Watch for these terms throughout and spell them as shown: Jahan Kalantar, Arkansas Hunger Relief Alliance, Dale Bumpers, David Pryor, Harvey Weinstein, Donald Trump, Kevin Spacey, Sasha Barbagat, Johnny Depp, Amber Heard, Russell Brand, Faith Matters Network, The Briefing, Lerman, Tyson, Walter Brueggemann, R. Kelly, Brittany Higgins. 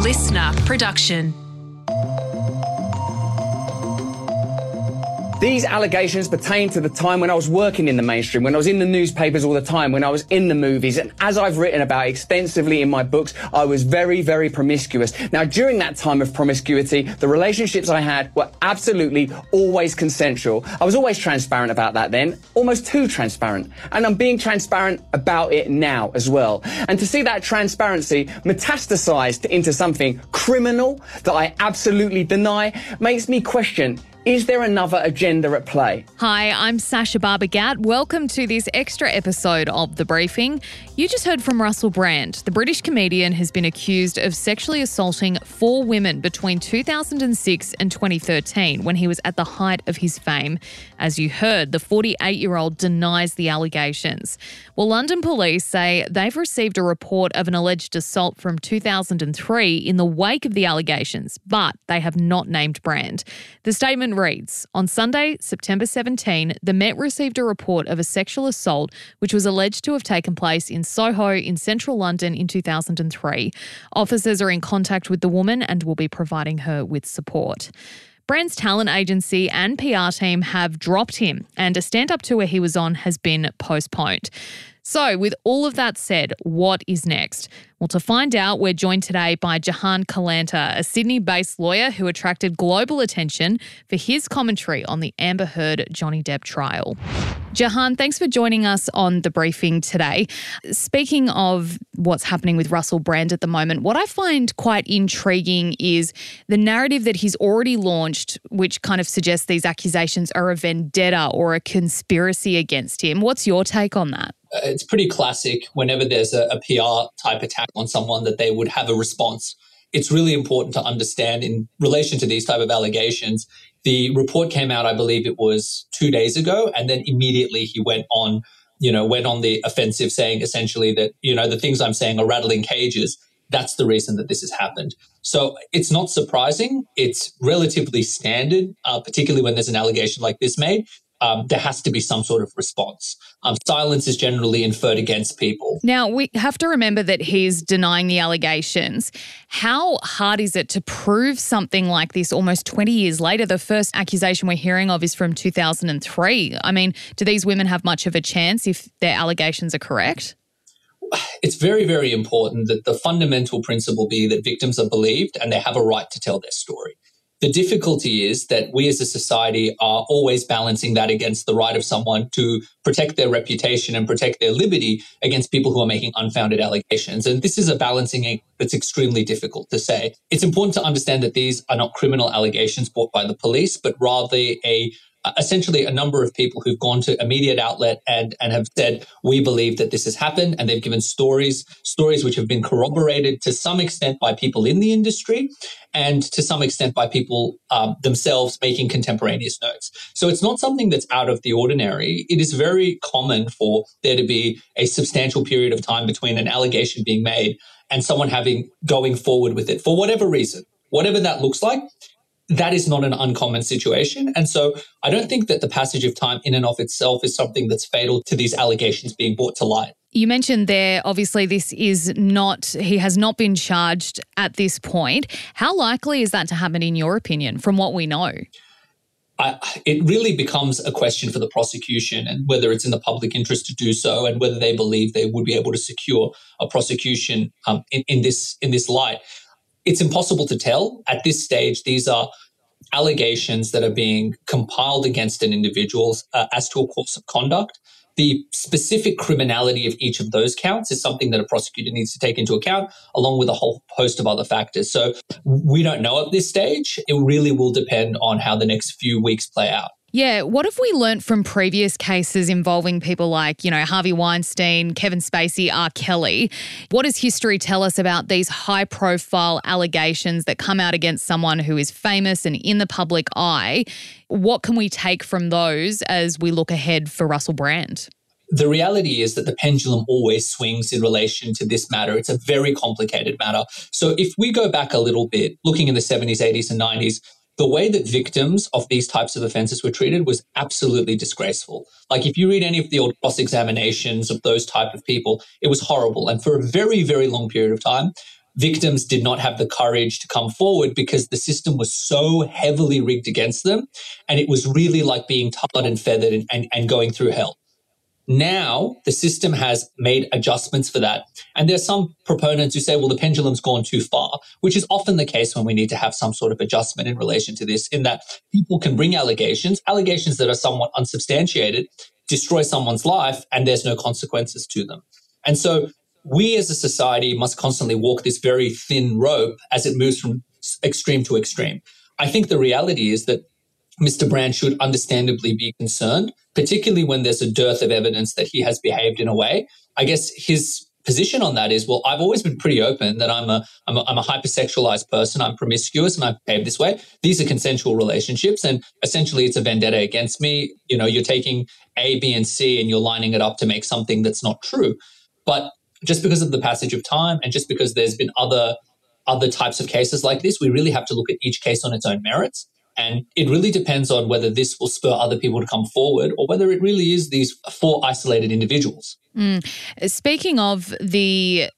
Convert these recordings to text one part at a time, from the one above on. listener production. These allegations pertain to the time when I was working in the mainstream, when I was in the newspapers all the time, when I was in the movies. And as I've written about extensively in my books, I was very, very promiscuous. Now, during that time of promiscuity, the relationships I had were absolutely always consensual. I was always transparent about that then, almost too transparent. And I'm being transparent about it now as well. And to see that transparency metastasized into something criminal that I absolutely deny makes me question, is there another agenda at play? Hi, I'm Sasha Barbagat. Welcome to this extra episode of The Briefing. You just heard from Russell Brand. The British comedian has been accused of sexually assaulting 4 women between 2006 and 2013 when he was at the height of his fame. As you heard, the 48-year-old denies the allegations. Well, London police say they've received a report of an alleged assault from 2003 in the wake of the allegations, but they have not named Brand. The statement reads, on Sunday, September 17, the Met received a report of a sexual assault which was alleged to have taken place in Soho in central London in 2003. Officers are in contact with the woman and will be providing her with support. Brand's talent agency and PR team have dropped him, and a stand-up tour he was on has been postponed. So, with all of that said, what is next? Well, to find out, we're joined today by Jahan Kalantar, a Sydney-based lawyer who attracted global attention for his commentary on the Amber Heard Johnny Depp trial. Jahan, thanks for joining us on The Briefing today. Speaking of what's happening with Russell Brand at the moment, what I find quite intriguing is the narrative that he's already launched, which kind of suggests these accusations are a vendetta or a conspiracy against him. What's your take on that? It's pretty classic whenever there's a PR type attack on someone that they would have a response. It's really important to understand in relation to these type of allegations. The report came out, I believe it was 2 days ago, and then immediately he went on the offensive, saying essentially that, the things I'm saying are rattling cages. That's the reason that this has happened. So it's not surprising. It's relatively standard, particularly when there's an allegation like this made. There has to be some sort of response. Silence is generally inferred against people. Now, we have to remember that he's denying the allegations. How hard is it to prove something like this almost 20 years later? The first accusation we're hearing of is from 2003. I mean, do these women have much of a chance if their allegations are correct? It's very, very important that the fundamental principle be that victims are believed and they have a right to tell their story. The difficulty is that we as a society are always balancing that against the right of someone to protect their reputation and protect their liberty against people who are making unfounded allegations. And this is a balancing act that's extremely difficult to say. It's important to understand that these are not criminal allegations brought by the police, but rather essentially a number of people who've gone to immediate outlet and have said, we believe that this has happened. And they've given stories which have been corroborated to some extent by people in the industry and to some extent by people themselves making contemporaneous notes. So it's not something that's out of the ordinary. It is very common for there to be a substantial period of time between an allegation being made and someone going forward with it for whatever reason, whatever that looks like. That is not an uncommon situation. And so I don't think that the passage of time in and of itself is something that's fatal to these allegations being brought to light. You mentioned there, obviously, he has not been charged at this point. How likely is that to happen in your opinion from what we know? It really becomes a question for the prosecution and whether it's in the public interest to do so and whether they believe they would be able to secure a prosecution in this light. It's impossible to tell. At this stage, these are allegations that are being compiled against an individual as to a course of conduct. The specific criminality of each of those counts is something that a prosecutor needs to take into account, along with a whole host of other factors. So we don't know at this stage. It really will depend on how the next few weeks play out. Yeah, what have we learnt from previous cases involving people like, Harvey Weinstein, Kevin Spacey, R. Kelly? What does history tell us about these high-profile allegations that come out against someone who is famous and in the public eye? What can we take from those as we look ahead for Russell Brand? The reality is that the pendulum always swings in relation to this matter. It's a very complicated matter. So if we go back a little bit, looking in the 70s, 80s and 90s, the way that victims of these types of offences were treated was absolutely disgraceful. Like if you read any of the old cross-examinations of those type of people, it was horrible. And for a very, very long period of time, victims did not have the courage to come forward because the system was so heavily rigged against them, and it was really like being tarred and feathered and going through hell. Now the system has made adjustments for that, and there's some proponents who say, well, the pendulum's gone too far, which is often the case when we need to have some sort of adjustment in relation to this, in that people can bring allegations that are somewhat unsubstantiated, destroy someone's life, and there's no consequences to them. And so we as a society must constantly walk this very thin rope as it moves from extreme to extreme. I think the reality is that Mr. Brand should understandably be concerned, particularly when there's a dearth of evidence that he has behaved in a way. I guess his position on that is, well, I've always been pretty open that I'm a hypersexualized person, I'm promiscuous, and I behave this way. These are consensual relationships, and essentially it's a vendetta against me. You know, you're taking A, B, and C, and you're lining it up to make something that's not true. But just because of the passage of time, and just because there's been other types of cases like this, we really have to look at each case on its own merits. And it really depends on whether this will spur other people to come forward, or whether it really is these four isolated individuals. Speaking of the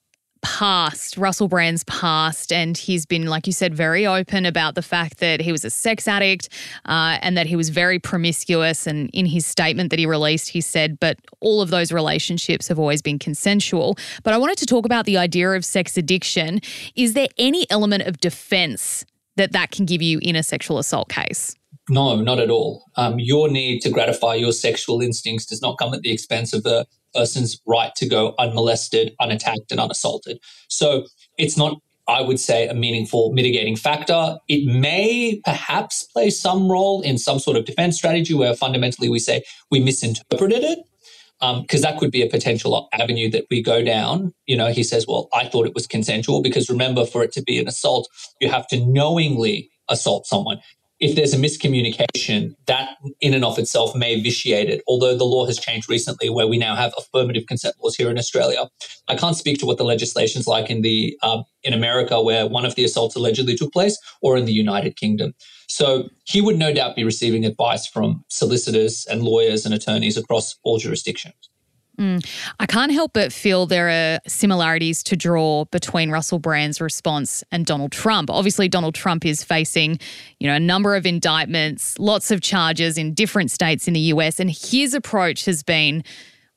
past, Russell Brand's past, and he's been, like you said, very open about the fact that he was a sex addict and that he was very promiscuous. And in his statement that he released, he said, but all of those relationships have always been consensual. But I wanted to talk about the idea of sex addiction. Is there any element of defense that can give you in a sexual assault case? No, not at all. Your need to gratify your sexual instincts does not come at the expense of a person's right to go unmolested, unattacked, and unassaulted. So it's not, I would say, a meaningful mitigating factor. It may perhaps play some role in some sort of defense strategy where fundamentally we say we misinterpreted it, because that could be a potential avenue that we go down. You know, he says, well, I thought it was consensual, because remember, for it to be an assault, you have to knowingly assault someone. If there's a miscommunication, that in and of itself may vitiate it, although the law has changed recently where we now have affirmative consent laws here in Australia. I can't speak to what the legislation's like in America, where one of the assaults allegedly took place, or in the United Kingdom. So he would no doubt be receiving advice from solicitors and lawyers and attorneys across all jurisdictions. I can't help but feel there are similarities to draw between Russell Brand's response and Donald Trump. Obviously, Donald Trump is facing, a number of indictments, lots of charges in different states in the US, and his approach has been,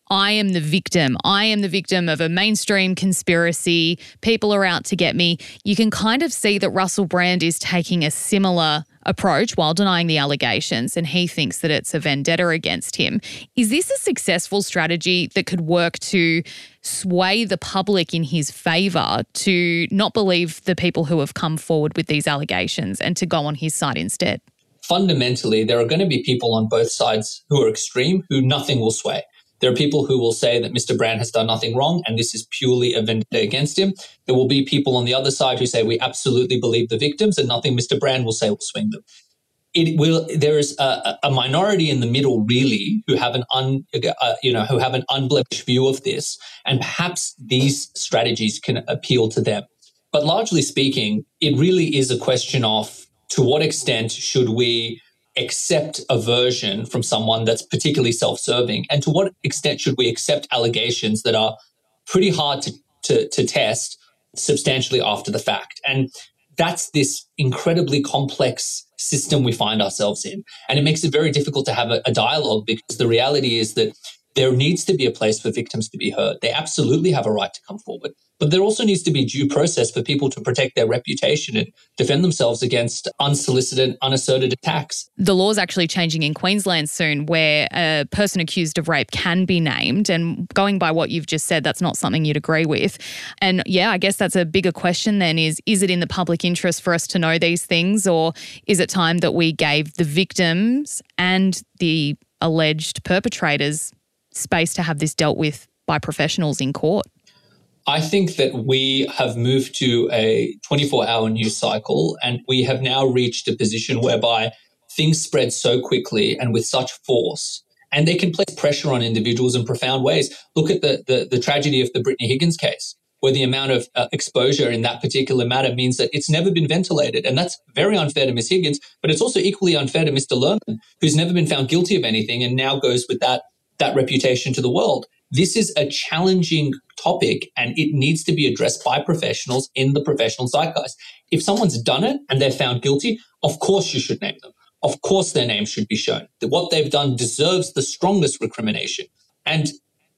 I am the victim. I am the victim of a mainstream conspiracy. People are out to get me. You can kind of see that Russell Brand is taking a similar approach while denying the allegations, and he thinks that it's a vendetta against him. Is this a successful strategy that could work to sway the public in his favour to not believe the people who have come forward with these allegations and to go on his side instead? Fundamentally, there are going to be people on both sides who are extreme, who nothing will sway. There are people who will say that Mr. Brand has done nothing wrong and this is purely a vendetta against him. There will be people on the other side who say we absolutely believe the victims and nothing Mr. Brand will say will swing them. There is a minority in the middle, really, who have an unblemished view of this, and perhaps these strategies can appeal to them. But largely speaking, it really is a question of to what extent should we accept a version from someone that's particularly self-serving, and to what extent should we accept allegations that are pretty hard to test substantially after the fact. And that's this incredibly complex system we find ourselves in. And it makes it very difficult to have a dialogue, because the reality is that there needs to be a place for victims to be heard. They absolutely have a right to come forward. But there also needs to be due process for people to protect their reputation and defend themselves against unsolicited, unasserted attacks. The law's actually changing in Queensland soon, where a person accused of rape can be named. And going by what you've just said, that's not something you'd agree with. And yeah, I guess that's a bigger question then, is it in the public interest for us to know these things, or is it time that we gave the victims and the alleged perpetrators space to have this dealt with by professionals in court? I think that we have moved to a 24-hour news cycle, and we have now reached a position whereby things spread so quickly and with such force, and they can place pressure on individuals in profound ways. Look at the tragedy of the Brittany Higgins case, where the amount of exposure in that particular matter means that it's never been ventilated. And that's very unfair to Ms. Higgins, but it's also equally unfair to Mr. Lerman, who's never been found guilty of anything and now goes with that reputation to the world. This is a challenging topic and it needs to be addressed by professionals in the professional zeitgeist. If someone's done it and they're found guilty, of course you should name them. Of course their name should be shown. What they've done deserves the strongest recrimination. And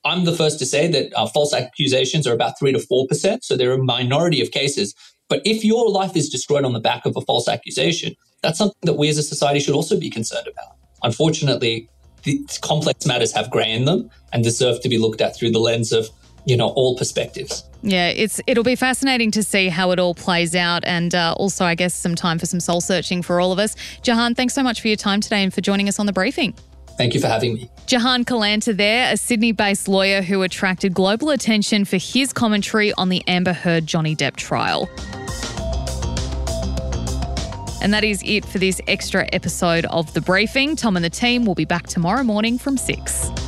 I'm the first to say that false accusations are about 3 to 4%, so they're a minority of cases. But if your life is destroyed on the back of a false accusation, that's something that we as a society should also be concerned about. Unfortunately, these complex matters have grey in them and deserve to be looked at through the lens of, all perspectives. Yeah, it'll be fascinating to see how it all plays out, and also, I guess, some time for some soul searching for all of us. Jahan, thanks so much for your time today and for joining us on The Briefing. Thank you for having me. Jahan Kalantar there, a Sydney-based lawyer who attracted global attention for his commentary on the Amber Heard Johnny Depp trial. And that is it for this extra episode of The Briefing. Tom and the team will be back tomorrow morning from 6.